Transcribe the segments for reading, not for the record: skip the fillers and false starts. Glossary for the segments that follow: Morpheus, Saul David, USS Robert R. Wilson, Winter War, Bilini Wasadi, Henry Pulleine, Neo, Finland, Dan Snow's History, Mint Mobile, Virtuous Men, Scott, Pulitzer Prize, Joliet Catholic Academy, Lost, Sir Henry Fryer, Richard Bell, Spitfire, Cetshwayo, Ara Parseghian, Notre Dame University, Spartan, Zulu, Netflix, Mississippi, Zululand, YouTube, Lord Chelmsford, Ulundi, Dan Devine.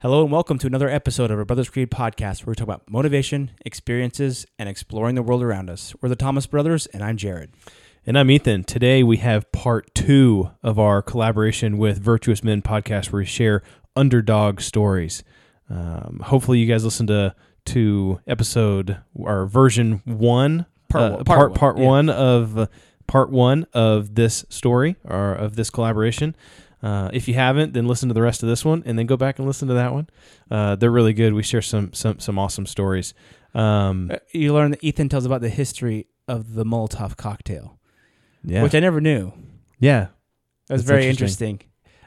Hello and welcome to another episode of our Brothers Creed podcast, where we talk about motivation, experiences, and exploring the world around us. We're the Thomas Brothers, and I'm Jared. And I'm Ethan. Today we have part two of our collaboration with Virtuous Men podcast, where we share underdog stories. Hopefully you guys listened to episode, or version one, part one of this story, or of this collaboration. If you haven't, then listen to the rest of this one, and then go back and listen to that one. They're really good. We share some awesome stories. You learn that Ethan tells about the history of the Molotov cocktail, which I never knew. Yeah, that's very interesting.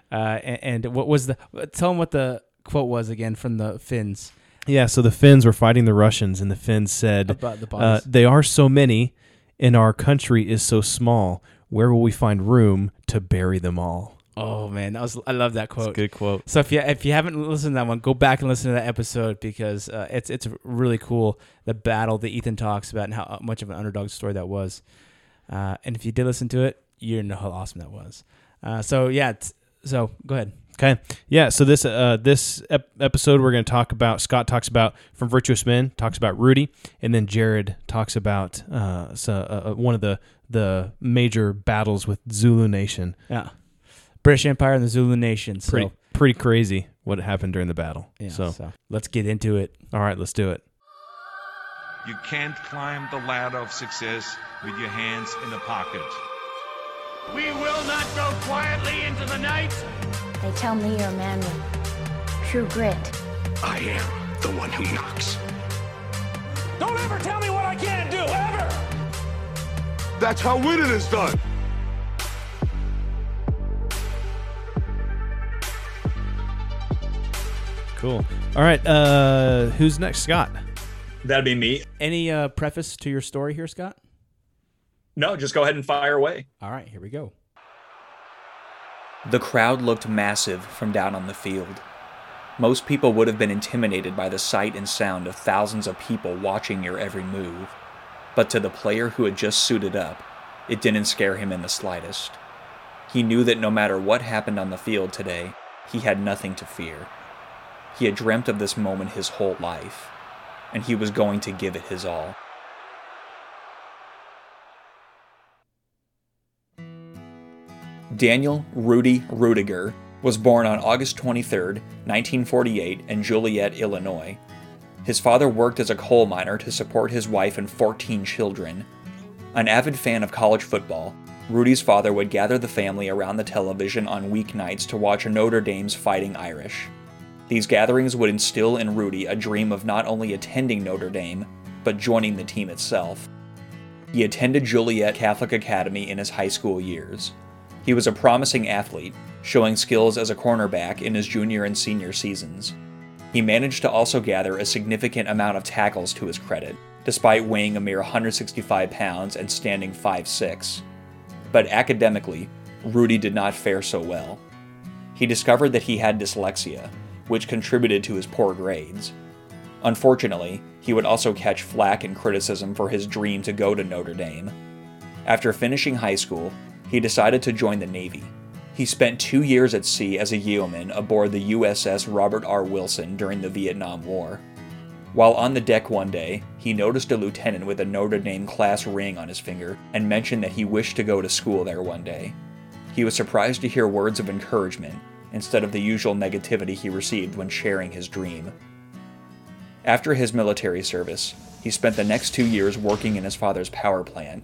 And what was tell them what the quote was again from the Finns. Yeah, so the Finns were fighting the Russians, and the Finns said, about the bodies. "They are so many, and our country is so small. Where will we find room to bury them all?" Oh man, I love that quote. It's a good quote. So if you haven't listened to that one, go back and listen to that episode, because it's really cool, the battle that Ethan talks about and how much of an underdog story that was. And if you did listen to it, you know how awesome that was. So go ahead. Okay. Yeah. So this episode we're going to talk about. Scott talks about from Virtuous Men, talks about Rudy, and then Jared talks about one of the major battles with Zulu Nation. Yeah. British Empire and the Zulu Nation. So. Pretty crazy what happened during the battle. Yeah, so let's get into it. All right, let's do it. You can't climb the ladder of success with your hands in the pocket. We will not go quietly into the night. They tell me you're a man with true grit. I am the one who knocks. Don't ever tell me what I can't do, ever! That's how winning is done. Cool. All right. Who's next, Scott? That'd be me. Any preface to your story here, Scott? No, just go ahead and fire away. All right, here we go. The crowd looked massive from down on the field. Most people would have been intimidated by the sight and sound of thousands of people watching your every move. But to the player who had just suited up, it didn't scare him in the slightest. He knew that no matter what happened on the field today, he had nothing to fear. He had dreamt of this moment his whole life, and he was going to give it his all. Daniel Rudy Rudiger was born on August 23, 1948 in Joliet, Illinois. His father worked as a coal miner to support his wife and 14 children. An avid fan of college football, Rudy's father would gather the family around the television on weeknights to watch Notre Dame's Fighting Irish. These gatherings would instill in Rudy a dream of not only attending Notre Dame, but joining the team itself. He attended Joliet Catholic Academy in his high school years. He was a promising athlete, showing skills as a cornerback in his junior and senior seasons. He managed to also gather a significant amount of tackles to his credit, despite weighing a mere 165 pounds and standing 5'6". But academically, Rudy did not fare so well. He discovered that he had dyslexia, which contributed to his poor grades. Unfortunately, he would also catch flack and criticism for his dream to go to Notre Dame. After finishing high school, he decided to join the Navy. He spent 2 years at sea as a yeoman aboard the USS Robert R. Wilson during the Vietnam War. While on the deck one day, he noticed a lieutenant with a Notre Dame class ring on his finger and mentioned that he wished to go to school there one day. He was surprised to hear words of encouragement, instead of the usual negativity he received when sharing his dream. After his military service, he spent the next 2 years working in his father's power plant.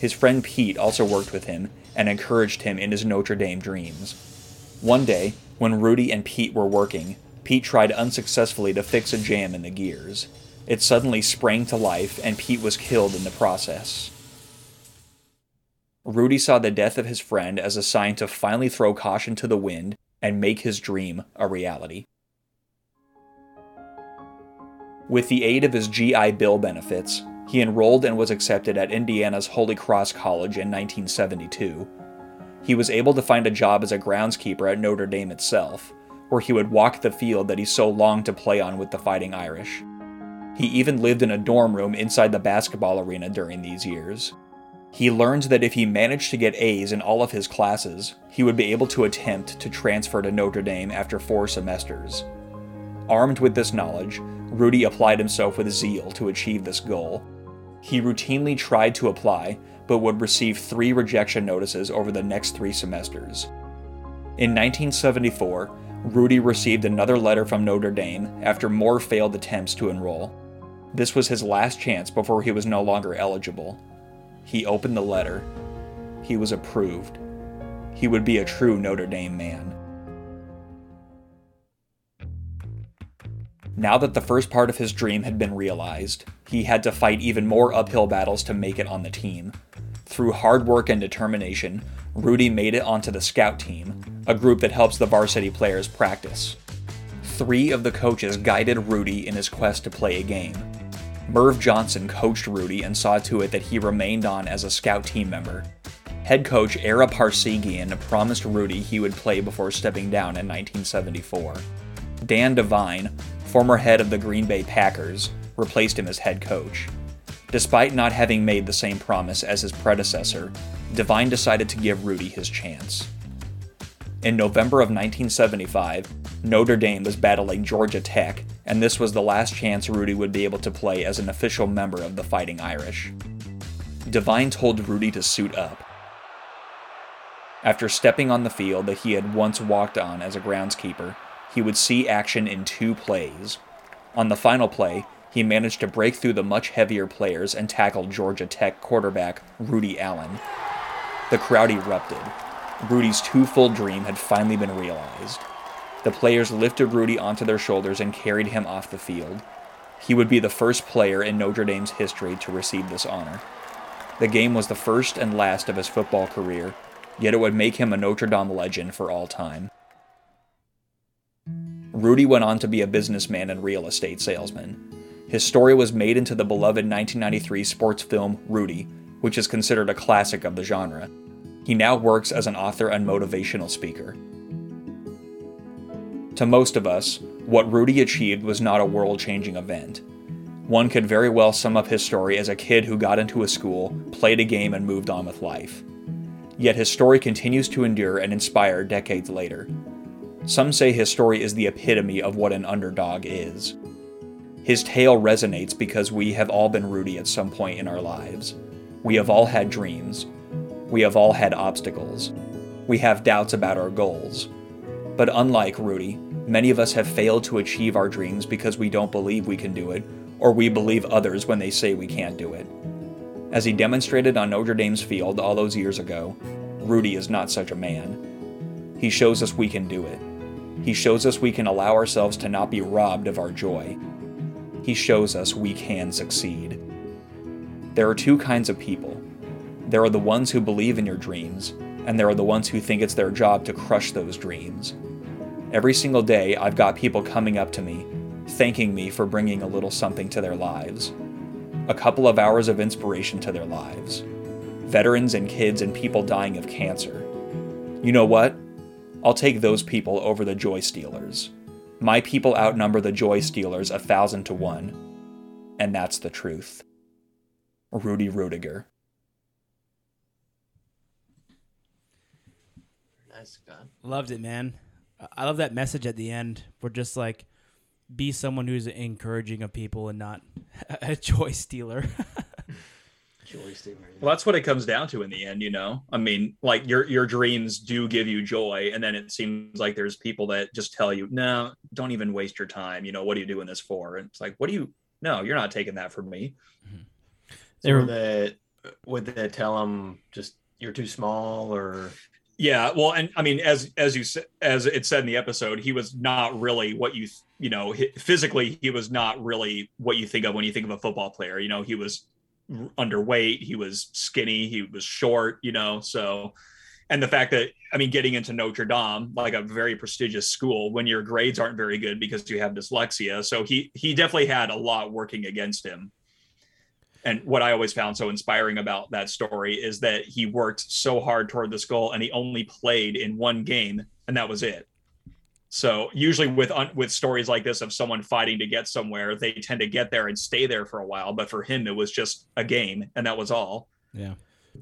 His friend Pete also worked with him and encouraged him in his Notre Dame dreams. One day, when Rudy and Pete were working, Pete tried unsuccessfully to fix a jam in the gears. It suddenly sprang to life, and Pete was killed in the process. Rudy saw the death of his friend as a sign to finally throw caution to the wind and make his dream a reality. With the aid of his GI Bill benefits, he enrolled and was accepted at Indiana's Holy Cross College in 1972. He was able to find a job as a groundskeeper at Notre Dame itself, where he would walk the field that he so longed to play on with the Fighting Irish. He even lived in a dorm room inside the basketball arena during these years. He learned that if he managed to get A's in all of his classes, he would be able to attempt to transfer to Notre Dame after 4 semesters. Armed with this knowledge, Rudy applied himself with zeal to achieve this goal. He routinely tried to apply, but would receive 3 rejection notices over the next 3 semesters. In 1974, Rudy received another letter from Notre Dame after more failed attempts to enroll. This was his last chance before he was no longer eligible. He opened the letter. He was approved. He would be a true Notre Dame man. Now that the first part of his dream had been realized, he had to fight even more uphill battles to make it on the team. Through hard work and determination, Rudy made it onto the scout team, a group that helps the varsity players practice. 3 of the coaches guided Rudy in his quest to play a game. Merv Johnson coached Rudy and saw to it that he remained on as a scout team member. Head coach Ara Parseghian promised Rudy he would play before stepping down in 1974. Dan Devine, former head of the Green Bay Packers, replaced him as head coach. Despite not having made the same promise as his predecessor, Devine decided to give Rudy his chance. In November of 1975, Notre Dame was battling Georgia Tech, and this was the last chance Rudy would be able to play as an official member of the Fighting Irish. Devine told Rudy to suit up. After stepping on the field that he had once walked on as a groundskeeper, he would see action in 2 plays. On the final play, he managed to break through the much heavier players and tackle Georgia Tech quarterback Rudy Allen. The crowd erupted. Rudy's twofold dream had finally been realized. The players lifted Rudy onto their shoulders and carried him off the field. He would be the first player in Notre Dame's history to receive this honor. The game was the first and last of his football career, yet it would make him a Notre Dame legend for all time. Rudy went on to be a businessman and real estate salesman. His story was made into the beloved 1993 sports film Rudy, which is considered a classic of the genre. He now works as an author and motivational speaker. To most of us, what Rudy achieved was not a world-changing event. One could very well sum up his story as a kid who got into a school, played a game, and moved on with life. Yet his story continues to endure and inspire decades later. Some say his story is the epitome of what an underdog is. His tale resonates because we have all been Rudy at some point in our lives. We have all had dreams. We have all had obstacles. We have doubts about our goals. But unlike Rudy, many of us have failed to achieve our dreams because we don't believe we can do it, or we believe others when they say we can't do it. As he demonstrated on Notre Dame's field all those years ago, Rudy is not such a man. He shows us we can do it. He shows us we can allow ourselves to not be robbed of our joy. He shows us we can succeed. There are 2 kinds of people. There are the ones who believe in your dreams, and there are the ones who think it's their job to crush those dreams. Every single day, I've got people coming up to me, thanking me for bringing a little something to their lives. A couple of hours of inspiration to their lives. Veterans and kids and people dying of cancer. You know what? I'll take those people over the joy stealers. My people outnumber the joy stealers 1,000 to 1. And that's the truth. Rudy Rudiger. Nice guy. Loved it, man. I love that message at the end. We're just like, be someone who's encouraging of people and not a joy stealer. Joy stealer. Yeah. Well, that's what it comes down to in the end, you know? I mean, like your dreams do give you joy. And then it seems like there's people that just tell you, no, don't even waste your time. You know, what are you doing this for? And it's like, no, you're not taking that from me. Mm-hmm. Would they tell them just you're too small or... Yeah, well, and I mean, as it said in the episode, he was not really what physically, he was not really what you think of when you think of a football player. You know, he was underweight, he was skinny, he was short, you know, so, and the fact that, I mean, getting into Notre Dame, like a very prestigious school, when your grades aren't very good because you have dyslexia. So he definitely had a lot working against him. And what I always found so inspiring about that story is that he worked so hard toward this goal and he only played in one game and that was it. So usually with stories like this of someone fighting to get somewhere, they tend to get there and stay there for a while. But for him, it was just a game and that was all. Yeah.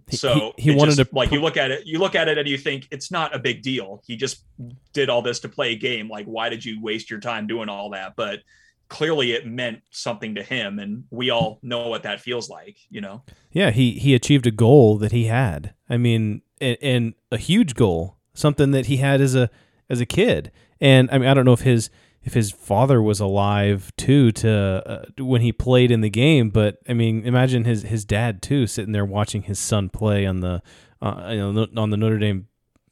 He wanted just, to like, you look at it and you think it's not a big deal. He just did all this to play a game. Like, why did you waste your time doing all that? But clearly it meant something to him. And we all know what that feels like, you know? Yeah. He achieved a goal that he had. I mean, and a huge goal, something that he had as a kid. And I mean, I don't know if his father was alive too when he played in the game, but I mean, imagine his dad too sitting there watching his son play on the Notre Dame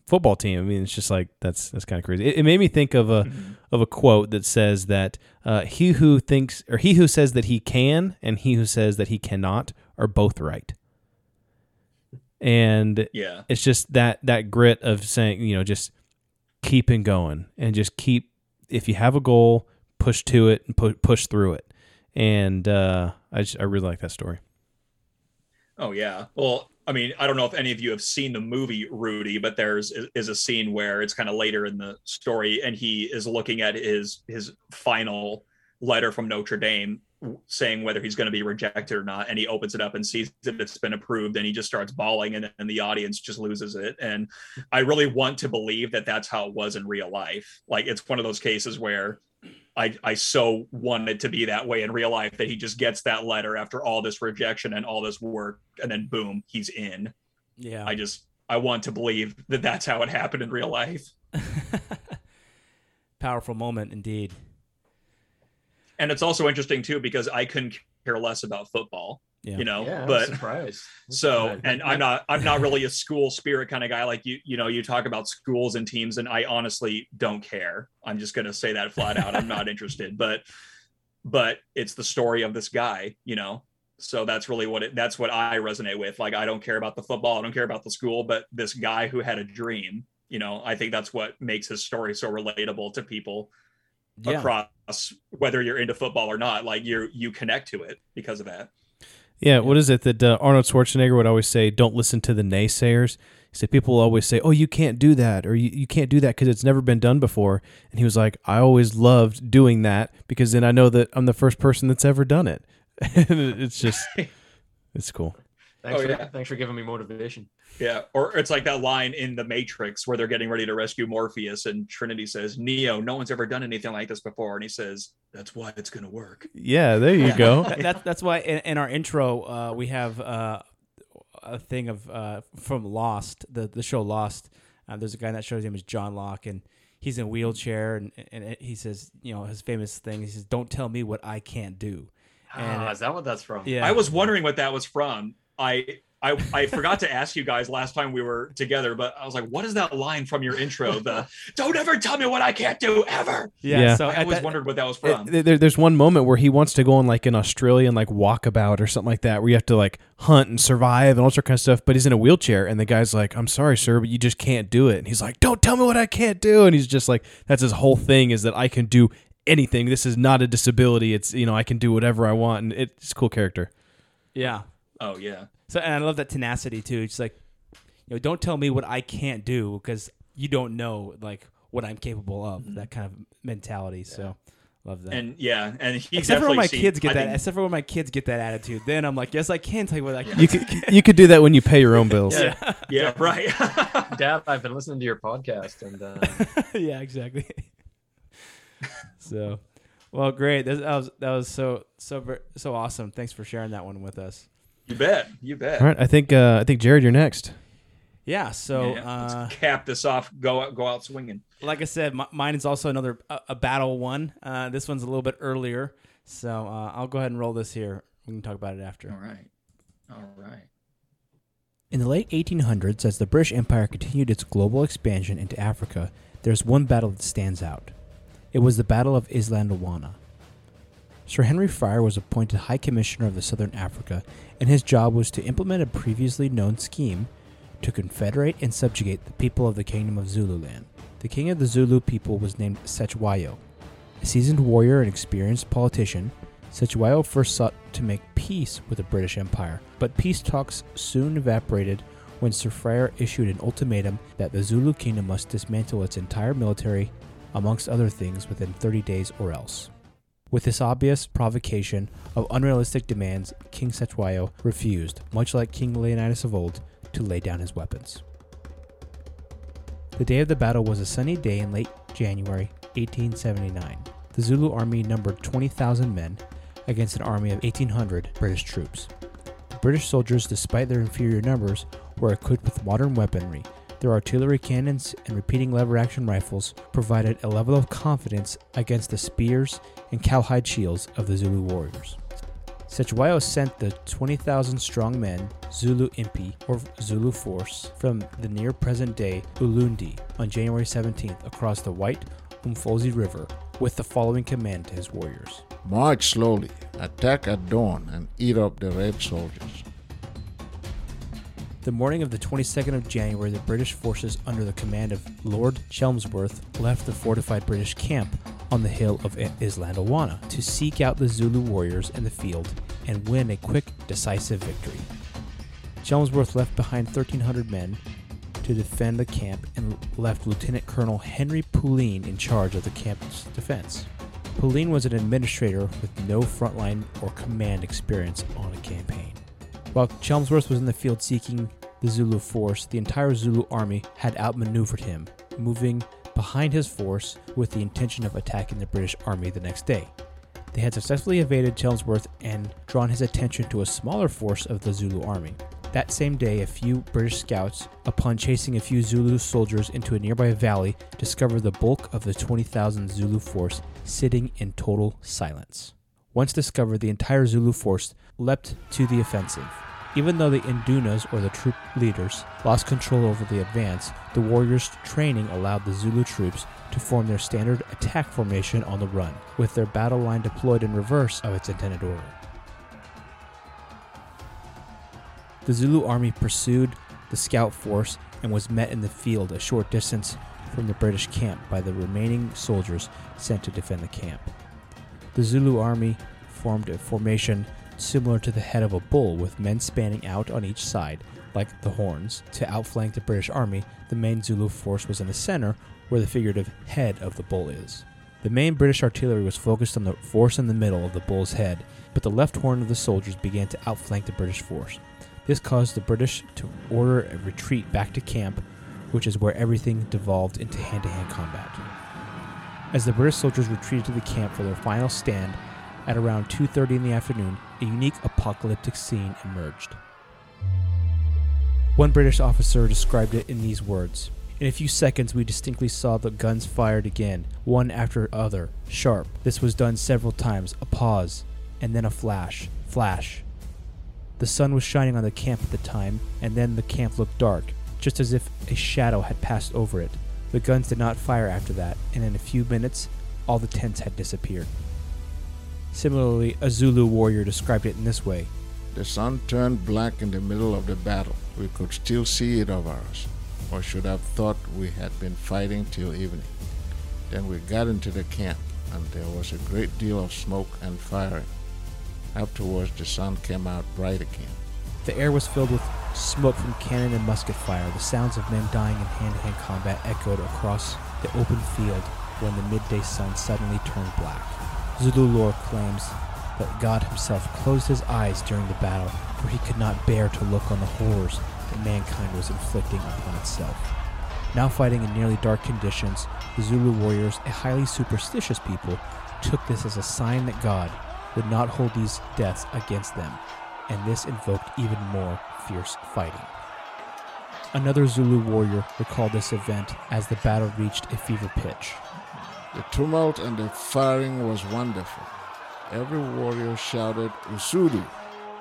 football team. I mean, it's just like that's kind of crazy. It made me think of a quote that says that he who says that he can and he who says that he cannot are both right. And yeah, it's just that grit of saying, you know, just keeping going and just keep. If you have a goal, push to it and push through it. And I really like that story. Oh, yeah. Well, I mean, I don't know if any of you have seen the movie Rudy, but there is a scene where it's kind of later in the story and he is looking at his final letter from Notre Dame saying whether he's going to be rejected or not. And he opens it up and sees that it's been approved and he just starts bawling and the audience just loses it. And I really want to believe that that's how it was in real life. Like, it's one of those cases where I so want it to be that way in real life that he just gets that letter after all this rejection and all this work. And then boom, he's in. Yeah. I want to believe that that's how it happened in real life. Powerful moment indeed. And it's also interesting too, because I couldn't care less about football, yeah. You know, yeah, but surprised. So, and I'm not really a school spirit kind of guy. Like you know, you talk about schools and teams and I honestly don't care. I'm just going to say that flat out. I'm not interested, but it's the story of this guy, you know? So that's really that's what I resonate with. Like, I don't care about the football. I don't care about the school, but this guy who had a dream, you know, I think that's what makes his story so relatable to people. Yeah. Across whether you're into football or not, like you connect to it because of that. Yeah, what is it that Arnold Schwarzenegger would always say? Don't listen to the naysayers. He said people always say, "Oh, you can't do that," or "You can't do that because it's never been done before." And he was like, "I always loved doing that because then I know that I'm the first person that's ever done it." And it's just, it's cool. Thanks for giving me motivation. Yeah, or it's like that line in The Matrix where they're getting ready to rescue Morpheus and Trinity says, "Neo, no one's ever done anything like this before." And he says, "That's why it's going to work." Yeah, there you go. That's why in our intro, we have a thing of from Lost, the show Lost. There's a guy in that show, his name is John Locke, and he's in a wheelchair, and he says, you know, his famous thing, he says, "Don't tell me what I can't do." And is that what that's from? Yeah. I was wondering what that was from. I forgot to ask you guys last time we were together, but I was like, what is that line from your intro? The "Don't ever tell me what I can't do ever." Yeah. So I always wondered what that was from. There's one moment where he wants to go on like an Australian like walkabout or something like that, where you have to like hunt and survive and all sorts of kind of stuff, but he's in a wheelchair and the guy's like, "I'm sorry, sir, but you just can't do it." And he's like, "Don't tell me what I can't do." And he's just like, that's his whole thing, is that I can do anything. This is not a disability. It's, you know, I can do whatever I want. And it's a cool character. Yeah. Oh yeah. So, and I love that tenacity too. It's like, you know, don't tell me what I can't do because you don't know like what I'm capable of. Mm-hmm. That kind of mentality. Yeah. So, love that. And yeah, and he except for when my kids get that attitude, then I'm like, yes, I can tell you what I can. You could do that when you pay your own bills. Yeah. Yeah, right. Dad, I've been listening to your podcast, and yeah, exactly. So, well, great. That was so awesome. Thanks for sharing that one with us. You bet. All right, I think Jared, you're next. Yeah, so let's cap this off. Go out swinging. Like I said, mine is also another a battle one. This one's a little bit earlier, so I'll go ahead and roll this here. We can talk about it after. All right. In the late 1800s, as the British Empire continued its global expansion into Africa, there's one battle that stands out. It was the Battle of Isandlwana. Sir Henry Fryer was appointed High Commissioner of the Southern Africa, and his job was to implement a previously known scheme to confederate and subjugate the people of the Kingdom of Zululand. The king of the Zulu people was named Cetshwayo. A seasoned warrior and experienced politician, Cetshwayo first sought to make peace with the British Empire, but peace talks soon evaporated when Sir Fryer issued an ultimatum that the Zulu Kingdom must dismantle its entire military, amongst other things, within 30 days or else. With this obvious provocation of unrealistic demands, King Cetshwayo refused, much like King Leonidas of old, to lay down his weapons. The day of the battle was a sunny day in late January 1879. The Zulu army numbered 20,000 men against an army of 1,800 British troops. The British soldiers, despite their inferior numbers, were equipped with modern weaponry. Their artillery cannons and repeating lever-action rifles provided a level of confidence against the spears and cowhide shields of the Zulu warriors. Cetshwayo sent the 20,000-strong men, Zulu Impi, or Zulu force, from the near-present-day Ulundi on January 17th across the White Umfolozi River with the following command to his warriors. March slowly, attack at dawn, and eat up the red soldiers. The morning of the 22nd of January, the British forces under the command of Lord Chelmsford left the fortified British camp on the hill of Isandlwana to seek out the Zulu warriors in the field and win a quick, decisive victory. Chelmsford left behind 1,300 men to defend the camp and left Lieutenant Colonel Henry Pulleine in charge of the camp's defense. Pulleine was an administrator with no frontline or command experience on a campaign. While Chelmsford was in the field seeking the Zulu force, the entire Zulu army had outmaneuvered him, moving behind his force with the intention of attacking the British army the next day. They had successfully evaded Chelmsford and drawn his attention to a smaller force of the Zulu army. That same day, a few British scouts, upon chasing a few Zulu soldiers into a nearby valley, discovered the bulk of the 20,000 Zulu force sitting in total silence. Once discovered, the entire Zulu force leapt to the offensive. Even though the Indunas, or the troop leaders, lost control over the advance, the warriors' training allowed the Zulu troops to form their standard attack formation on the run, with their battle line deployed in reverse of its intended order. The Zulu army pursued the scout force and was met in the field a short distance from the British camp by the remaining soldiers sent to defend the camp. The Zulu army formed a formation similar to the head of a bull, with men spanning out on each side, like the horns, to outflank the British army. The main Zulu force was in the center, where the figurative head of the bull is. The main British artillery was focused on the force in the middle of the bull's head, but the left horn of the soldiers began to outflank the British force. This caused the British to order a retreat back to camp, which is where everything devolved into hand-to-hand combat. As the British soldiers retreated to the camp for their final stand, at around 2:30 in the afternoon, a unique apocalyptic scene emerged. One British officer described it in these words: "In a few seconds we distinctly saw the guns fired again, one after other, sharp. This was done several times, a pause, and then a flash, flash. The sun was shining on the camp at the time, and then the camp looked dark, just as if a shadow had passed over it. The guns did not fire after that, and in a few minutes, all the tents had disappeared." Similarly, a Zulu warrior described it in this way: "The sun turned black in the middle of the battle. We could still see it over us, or should have thought we had been fighting till evening. Then we got into the camp, and there was a great deal of smoke and firing. Afterwards, the sun came out bright again." The air was filled with smoke from cannon and musket fire. The sounds of men dying in hand-to-hand combat echoed across the open field when the midday sun suddenly turned black. Zulu lore claims that God himself closed his eyes during the battle, for he could not bear to look on the horrors that mankind was inflicting upon itself. Now fighting in nearly dark conditions, the Zulu warriors, a highly superstitious people, took this as a sign that God would not hold these deaths against them, and this invoked even more fierce fighting. Another Zulu warrior recalled this event as the battle reached a fever pitch. "The tumult and the firing was wonderful. Every warrior shouted 'Usudu'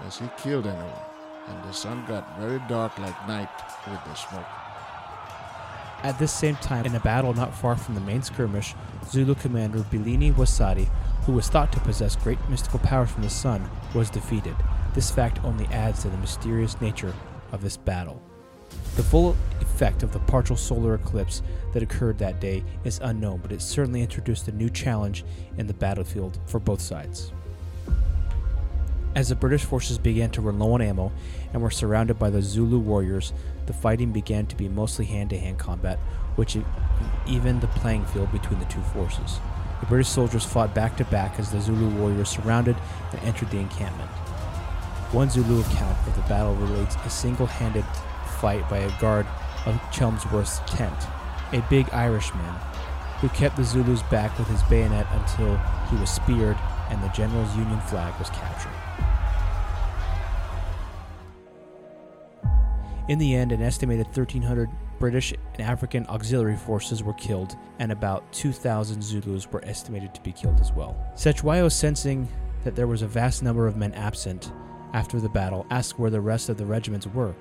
as he killed anyone, and the sun got very dark like night with the smoke." At this same time, in a battle not far from the main skirmish, Zulu commander Bilini Wasadi, who was thought to possess great mystical powers from the sun, was defeated. This fact only adds to the mysterious nature of this battle. The full effect of the partial solar eclipse that occurred that day is unknown, but it certainly introduced a new challenge in the battlefield for both sides. As the British forces began to run low on ammo and were surrounded by the Zulu warriors, the fighting began to be mostly hand-to-hand combat, which evened the playing field between the two forces. The British soldiers fought back-to-back as the Zulu warriors surrounded and entered the encampment. One Zulu account of the battle relates a single-handed fight by a guard of Chelmsworth's tent, a big Irishman, who kept the Zulus back with his bayonet until he was speared and the general's Union flag was captured. In the end, an estimated 1,300 British and African auxiliary forces were killed, and about 2,000 Zulus were estimated to be killed as well. Cetshwayo, sensing that there was a vast number of men absent after the battle, asked where the rest of the regiments were.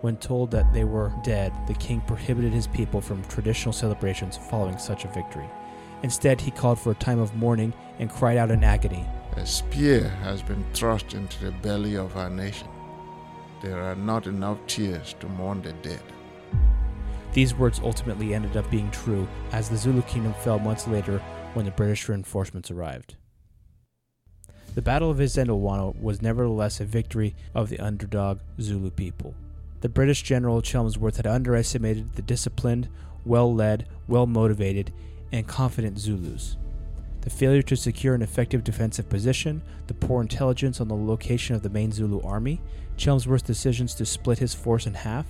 When told that they were dead, the king prohibited his people from traditional celebrations following such a victory. Instead, he called for a time of mourning and cried out in agony, "A spear has been thrust into the belly of our nation. There are not enough tears to mourn the dead." These words ultimately ended up being true, as the Zulu kingdom fell months later when the British reinforcements arrived. The Battle of Isandlwana was nevertheless a victory of the underdog Zulu people. The British General Chelmsworth had underestimated the disciplined, well-led, well-motivated, and confident Zulus. The failure to secure an effective defensive position, the poor intelligence on the location of the main Zulu army, Chelmsworth's decisions to split his force in half,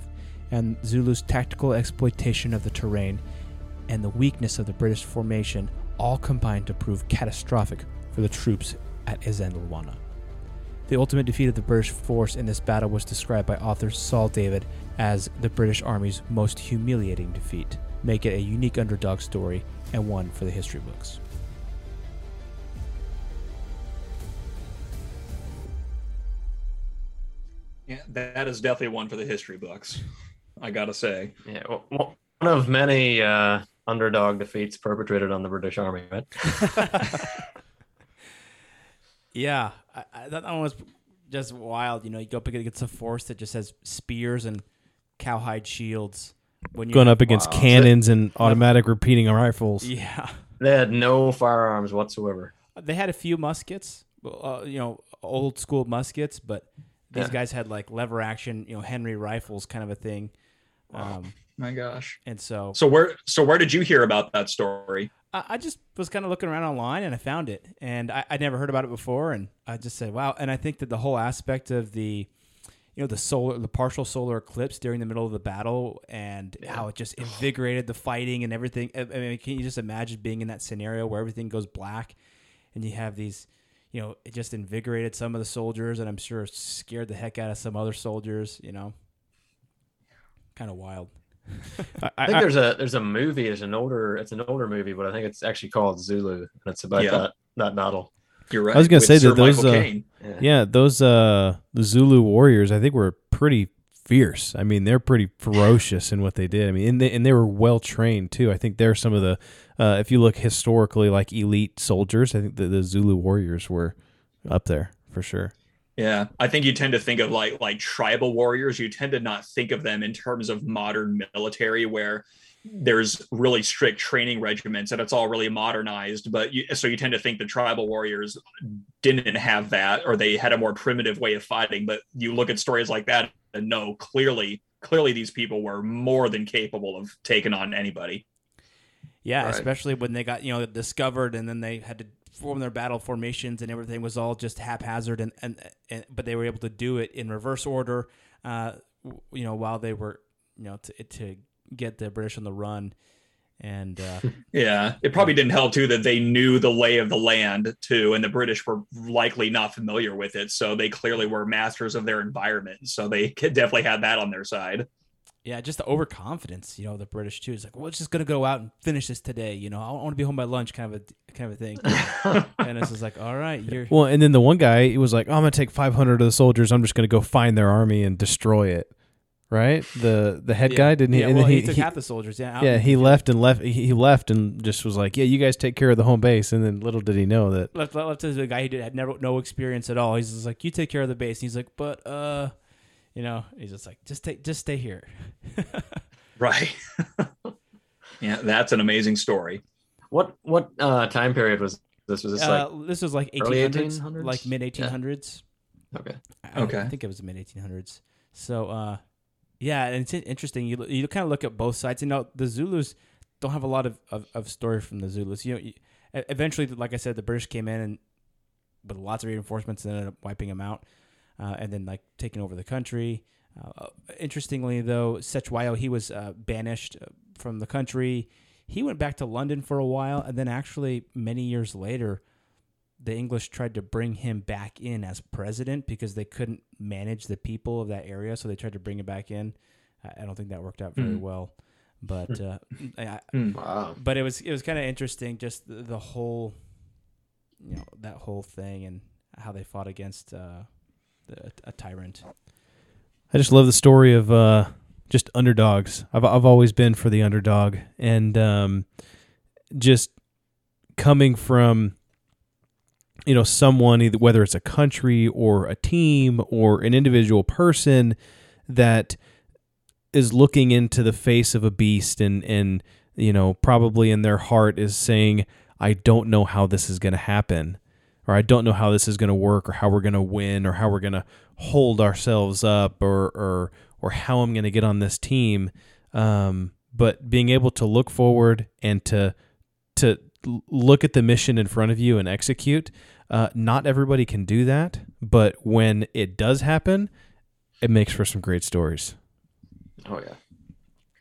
and Zulu's tactical exploitation of the terrain and the weakness of the British formation all combined to prove catastrophic for the troops at Isandlwana. The ultimate defeat of the British force in this battle was described by author Saul David as the British Army's most humiliating defeat, make it a unique underdog story and one for the history books. Yeah, that is definitely one for the history books, I gotta say. Yeah, well, one of many underdog defeats perpetrated on the British Army, right? Yeah, I thought that one was just wild. You know, you go up against a force that just has spears and cowhide shields. When you're going up against cannons and automatic repeating rifles. Yeah. They had no firearms whatsoever. They had a few muskets, old school muskets, but these guys had like lever action, Henry rifles kind of a thing. Wow. My gosh. And so where did you hear about that story? I just was kind of looking around online and I found it, and I'd never heard about it before, and I just said, wow. And I think that the whole aspect of the partial solar eclipse during the middle of the battle and how it just invigorated the fighting and everything. I mean, can you just imagine being in that scenario where everything goes black and you have these, it just invigorated some of the soldiers, and I'm sure scared the heck out of some other soldiers, kind of wild. I think there's a movie. It's an older movie, but I think it's actually called Zulu, and it's about that novel. You're right. I was going to say that the Zulu warriors, I think, were pretty fierce. I mean, they're pretty ferocious in what they did. I mean, and they were well trained too. I think they're some of the if you look historically, like elite soldiers, I think the Zulu warriors were up there for sure. Yeah, I think you tend to think of like tribal warriors. You tend to not think of them in terms of modern military, where there's really strict training regiments and it's all really modernized. But so you tend to think the tribal warriors didn't have that, or they had a more primitive way of fighting. But you look at stories like that and no, clearly these people were more than capable of taking on anybody. Yeah, right. Especially when they got discovered, and then they had to form their battle formations, and everything was all just haphazard, and but they were able to do it in reverse order, while they were, to get the British on the run, and yeah, it probably didn't help too that they knew the lay of the land too, and the British were likely not familiar with it, so they clearly were masters of their environment, so they definitely had that on their side. Yeah, just the overconfidence, the British too. It's like, well, it's just gonna go out and finish this today. I want to be home by lunch, kind of a thing. And it's just like, all right, you're well. And then the one guy, he was like, oh, I'm gonna take 500 of the soldiers. I'm just gonna go find their army and destroy it. Right? The head guy didn't. Yeah, he took half the soldiers. Yeah. Yeah, he left and just was like, yeah, you guys take care of the home base. And then little did he know that left to the guy who had no experience at all. He's just like, you take care of the base. And he's like, but he's just like, just stay here. Right. Yeah, that's an amazing story. What time period was this? Was this this was like 1800s, like mid 1800s. Yeah. Okay. I think it was the mid 1800s. So and it's interesting. You kind of look at both sides. The Zulus don't have a lot of story from the Zulus. Eventually, like I said, the British came in and with lots of reinforcements and ended up wiping them out. And then taking over the country. Interestingly, though, Cetshwayo, he was banished from the country. He went back to London for a while, and then actually many years later, the English tried to bring him back in as president because they couldn't manage the people of that area, so they tried to bring him back in. I don't think that worked out very well, but but it was kind of interesting, just the whole, you know, that whole thing and how they fought against a tyrant. I just love the story of just underdogs. I've always been for the underdog, and just coming from, you know, someone, either whether it's a country or a team or an individual person that is looking into the face of a beast and you know, probably in their heart is saying, I don't know how this is going to happen, or I don't know how this is going to work, or how we're going to win, or how we're going to hold ourselves up, or how I'm going to get on this team. But being able to look forward and to look at the mission in front of you and execute, not everybody can do that, but when it does happen, it makes for some great stories. Oh, yeah.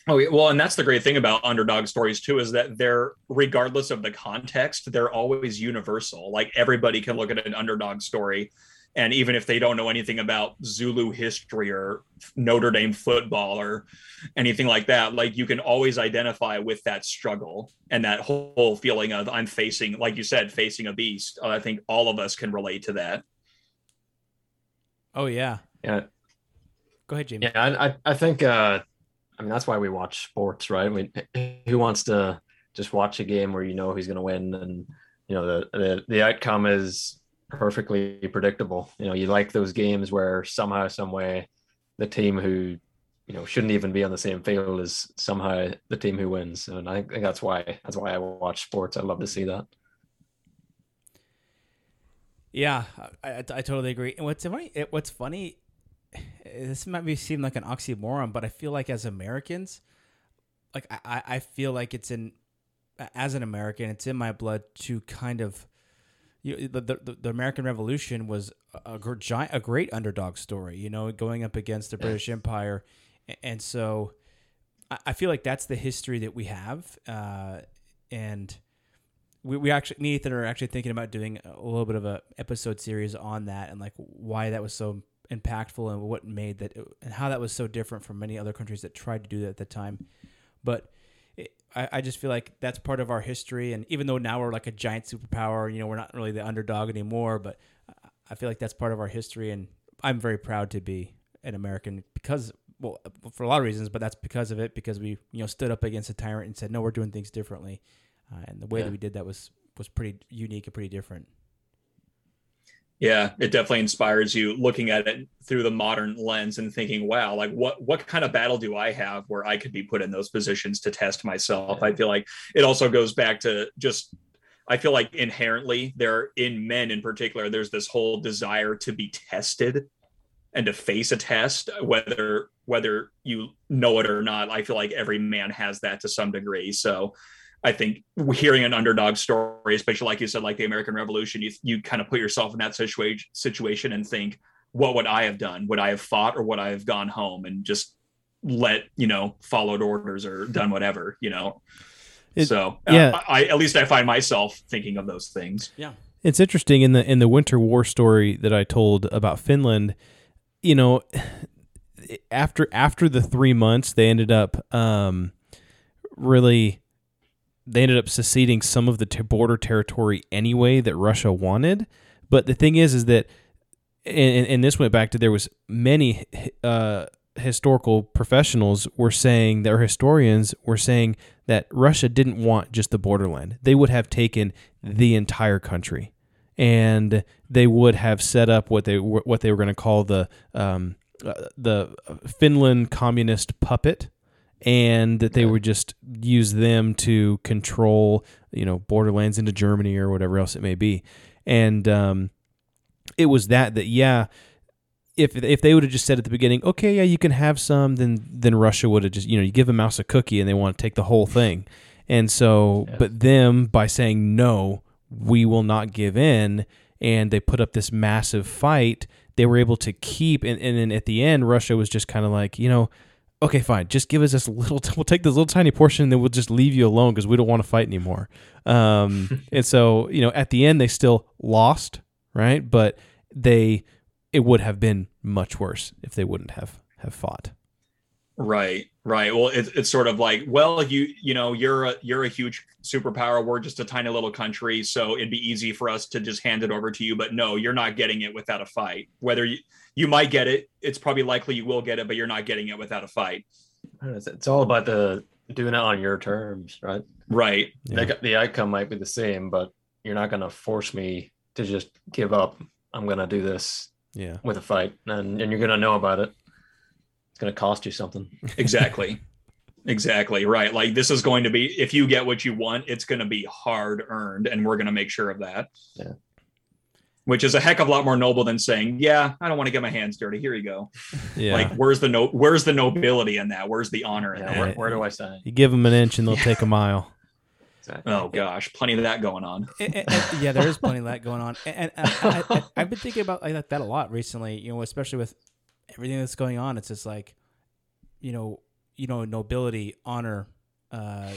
Oh, yeah. Well, and that's the great thing about underdog stories, too, is that they're, regardless of the context, they're always universal. Like, everybody can look at an underdog story, and even if they don't know anything about Zulu history or Notre Dame football or anything like that, like, you can always identify with that struggle and that whole feeling of, I'm facing, like you said, facing a beast. I think all of us can relate to that. Oh, yeah. Yeah. Go ahead, Jamie. Yeah, I think, I mean, that's why we watch sports, right? I mean, who wants to just watch a game where you know who's going to win, and, you know, the outcome is perfectly predictable. You know, you like those games where somehow, some way, the team who, you know, shouldn't even be on the same field is somehow the team who wins. And I think that's why I watch sports. I love to see that. Yeah, I totally agree. And what's funny. This might seem like an oxymoron, but I feel like as Americans, like I feel like it's in, as an American, it's in my blood to kind of, you know, the American Revolution was a great underdog story, you know, going up against the British Empire, and so I feel like that's the history that we have, and we actually, me and Ethan are actually thinking about doing a little bit of a episode series on that and like why that was so impactful and what made that and how that was so different from many other countries that tried to do that at the time. But I just feel like that's part of our history, and even though now we're like a giant superpower, you know, we're not really the underdog anymore, but I feel like that's part of our history, and I'm very proud to be an American because, well, for a lot of reasons, but that's because of it, because we, you know, stood up against a tyrant and said, no, we're doing things differently, and the way that we did that was pretty unique and pretty different. Yeah, it definitely inspires you looking at it through the modern lens and thinking, wow, like what kind of battle do I have where I could be put in those positions to test myself? Yeah. I feel like it also goes back to just, I feel like inherently there in men in particular, there's this whole desire to be tested and to face a test, whether you know it or not. I feel like every man has that to some degree. So I think hearing an underdog story, especially like you said, like the American Revolution, you kind of put yourself in that situation and think, what would I have done? Would I have fought, or would I have gone home and just let, you know, followed orders or done whatever, you know? At least I find myself thinking of those things. Yeah. It's interesting in the Winter War story that I told about Finland, you know, after the 3 months, they ended up they ended up seceding some of the border territory anyway that Russia wanted. But the thing is that, and this went back to, there was many historical professionals were saying, their historians were saying that Russia didn't want just the borderland. They would have taken the entire country, and they would have set up what they were going to call the Finland communist puppet, and that they would just use them to control, you know, borderlands into Germany or whatever else it may be. And it was if they would have just said at the beginning, okay, yeah, you can have some, then Russia would have just, you know, you give a mouse a cookie and they want to take the whole thing. And so, but them, by saying, no, we will not give in, and they put up this massive fight. They were able to keep, and then at the end, Russia was just kind of like, you know, okay, fine, just give us this little, we'll take this little tiny portion, and then we'll just leave you alone because we don't want to fight anymore. And so, you know, at the end, they still lost, right? But it would have been much worse if they wouldn't have fought. Right. Well, it's sort of like, well, you know, you're a huge superpower. We're just a tiny little country, so it'd be easy for us to just hand it over to you. But no, you're not getting it without a fight. Whether you might get it, it's probably likely you will get it, but you're not getting it without a fight. It's all about the doing it on your terms, right? Right. Yeah. The outcome might be the same, but you're not going to force me to just give up. I'm going to do this with a fight, and you're going to know about it. Going to cost you something. Exactly. Right. Like, this is going to be, if you get what you want, it's going to be hard earned, and we're going to make sure of that. Yeah. Which is a heck of a lot more noble than saying, yeah, I don't want to get my hands dirty. Here you go. Yeah. Like, where's the nobility in that? Where's the honor in that? Where do I sign? You give them an inch and they'll take a mile. Exactly. Oh gosh, plenty of that going on. Yeah, there is plenty of that going on. And I've been thinking about like that a lot recently, you know, especially with everything that's going on. It's just like, you know, nobility, honor, at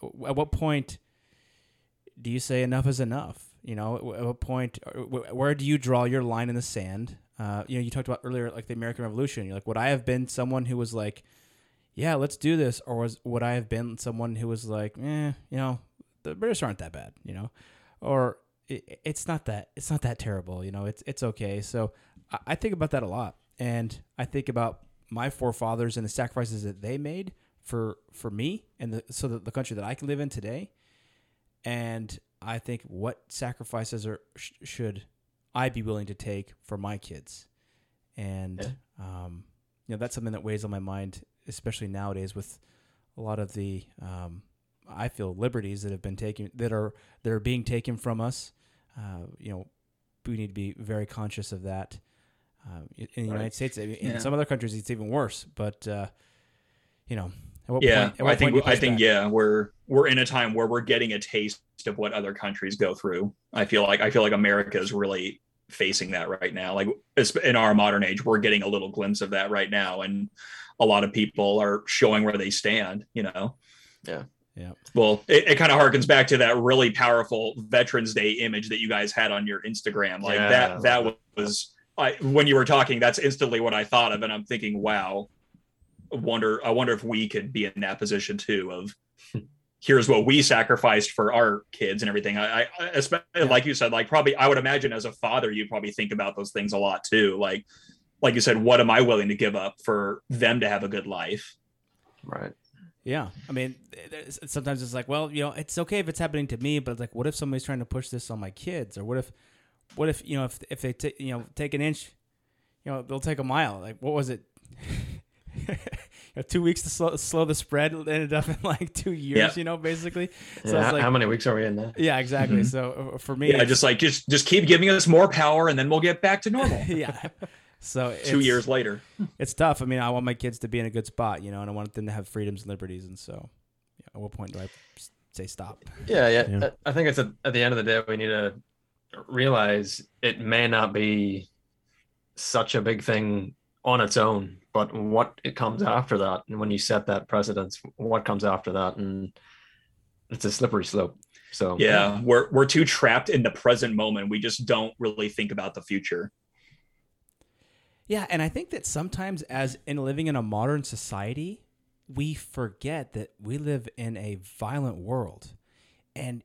what point do you say enough is enough? You know, at what point, where do you draw your line in the sand? You talked about earlier, like the American Revolution. You're like, would I have been someone who was like, yeah, let's do this? Or would I have been someone who was like, the British aren't that bad, you know, or it's not that terrible, you know, it's okay. So I think about that a lot. And I think about my forefathers and the sacrifices that they made for me and so that the country that I can live in today. And I think, what sacrifices should I be willing to take for my kids? And, that's something that weighs on my mind, especially nowadays with a lot of the, I feel, liberties that have been taken, that are being taken from us. We need to be very conscious of that. In the United States, in some other countries, it's even worse. But we're in a time where we're getting a taste of what other countries go through. I feel like America is really facing that right now. Like, in our modern age, we're getting a little glimpse of that right now, and a lot of people are showing where they stand. You know, yeah. Well, it kind of harkens back to that really powerful Veterans Day image that you guys had on your Instagram. Like that was. When you were talking, that's instantly what I thought of, and I'm thinking, wow, I wonder if we could be in that position too. Of here's what we sacrificed for our kids and everything. I like you said, like, probably I would imagine as a father, you probably think about those things a lot too. Like you said, what am I willing to give up for them to have a good life? Right. Yeah. I mean, sometimes it's like, well, it's okay if it's happening to me, but it's like, what if somebody's trying to push this on my kids, or what if if they take an inch, they'll take a mile. Like, what was it? 2 weeks to slow the spread ended up in like 2 years. Basically. So it's like, how many weeks are we in now? Yeah, exactly. Mm-hmm. So for me, just keep giving us more power, and then we'll get back to normal. So 2 years later, it's tough. I mean, I want my kids to be in a good spot, and I want them to have freedoms and liberties. And so, at what point do I say stop? Yeah. I think it's at the end of the day, we need to realize it may not be such a big thing on its own, but what it comes after that, and when you set that precedence, what comes after that, and it's a slippery slope. So we're too trapped in the present moment, we just don't really think about the future. And I think that sometimes, as in living in a modern society, we forget that we live in a violent world. And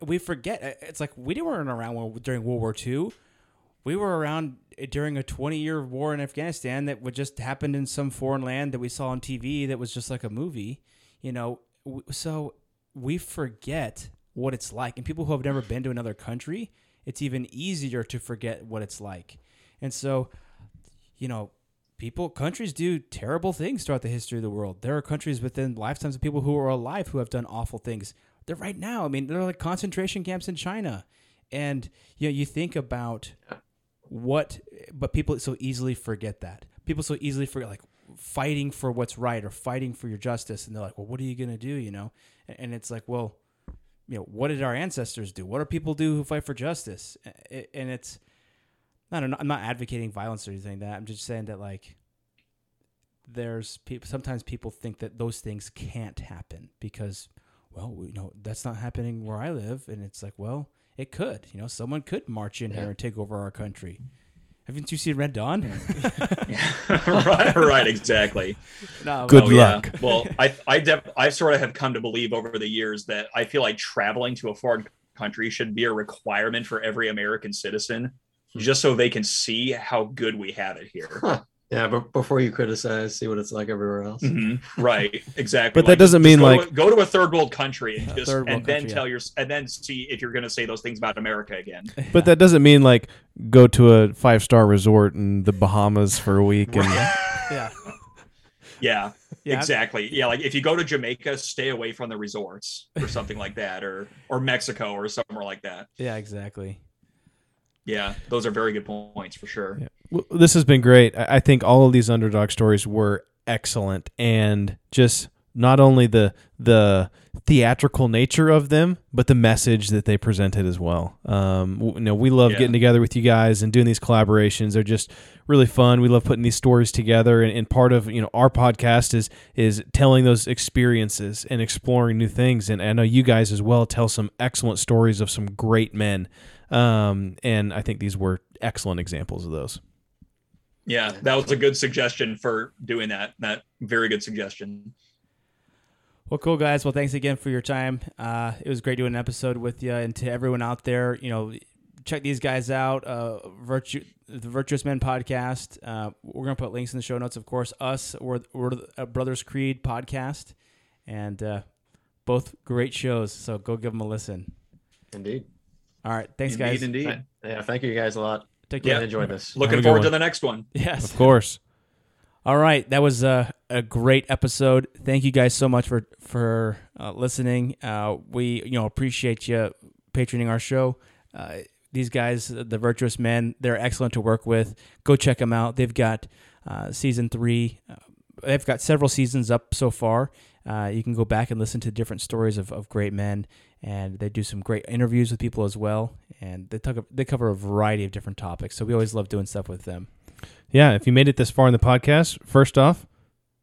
we forget. It's like, we weren't around during World War II. We were around during a 20-year war in Afghanistan that would just happened in some foreign land that we saw on TV that was just like a movie, So we forget what it's like. And people who have never been to another country, it's even easier to forget what it's like. And so, countries do terrible things throughout the history of the world. There are countries within lifetimes of people who are alive who have done awful things. They're right now. I mean, they're like concentration camps in China. And you think about but people so easily forget that. People so easily forget, like, fighting for what's right or fighting for your justice. And they're like, well, what are you going to do? And it's like, well, you know, what did our ancestors do? What do people do who fight for justice? And it's, I don't know, I'm not advocating violence or anything like that. I'm just saying that, like, there's people, sometimes people think that those things can't happen because, well, you know, that's not happening where I live. And it's like, well, it could, you know, someone could march in here and take over our country. Haven't you seen Red Dawn? Right, exactly. No, good luck. Yeah. Well, I sort of have come to believe over the years that I feel like traveling to a foreign country should be a requirement for every American citizen, just so they can see how good we have it here. Huh. Yeah, but before you criticize, see what it's like everywhere else. Mm-hmm. Right, exactly. But that doesn't mean go to a third world country and just and then see if you're going to say those things about America again. But that doesn't mean like go to a 5-star resort in the Bahamas for a week. And yeah, exactly. Yeah, like if you go to Jamaica, stay away from the resorts or something like that, or Mexico or somewhere like that. Yeah, exactly. Yeah, those are very good points for sure. Yeah. Well, this has been great. I think all of these underdog stories were excellent, and just not only the theatrical nature of them, but the message that they presented as well. You know, we love getting together with you guys and doing these collaborations. They're just really fun. We love putting these stories together, and part of, you know, our podcast is telling those experiences and exploring new things. And I know you guys as well tell some excellent stories of some great men. And I think these were excellent examples of those. Yeah, that was a good suggestion for doing that. That very good suggestion. Well, cool, guys. Well, thanks again for your time. It was great doing an episode with you. And to everyone out there, you know, check these guys out. The Virtuous Men podcast. We're going to put links in the show notes, of course. We're the Brothers Creed podcast, and both great shows. So go give them a listen. Indeed. All right. Thanks, guys. Indeed. Yeah, thank you guys a lot. Take care. Yeah. Enjoy this. Looking forward to the next one. Yes. Of course. All right. That was a great episode. Thank you guys so much for listening. We appreciate you patroning our show. These guys, the Virtuous Men, they're excellent to work with. Go check them out. They've got season 3. They've got several seasons up so far. You can go back and listen to different stories of great men, and they do some great interviews with people as well. And they cover a variety of different topics, so we always love doing stuff with them. Yeah, if you made it this far in the podcast, first off,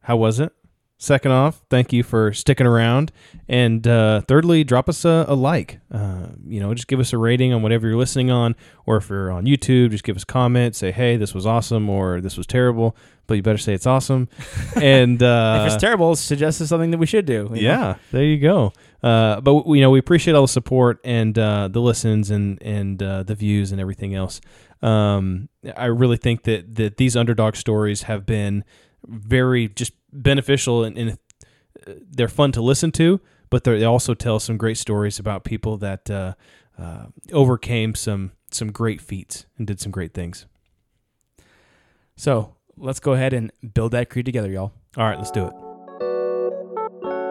how was it? Second off, thank you for sticking around. And thirdly, drop us a like. Just give us a rating on whatever you're listening on, or if you're on YouTube, just give us a comment. Say, hey, this was awesome, or this was terrible, but you better say it's awesome. And if it's terrible, suggest it's something that we should do. Yeah, there you go. But we appreciate all the support and the listens and the views and everything else. I really think that these underdog stories have been very just beneficial, and they're fun to listen to, but they also tell some great stories about people that overcame some great feats and did some great things. So let's go ahead and build that creed together, y'all. All right, let's do it.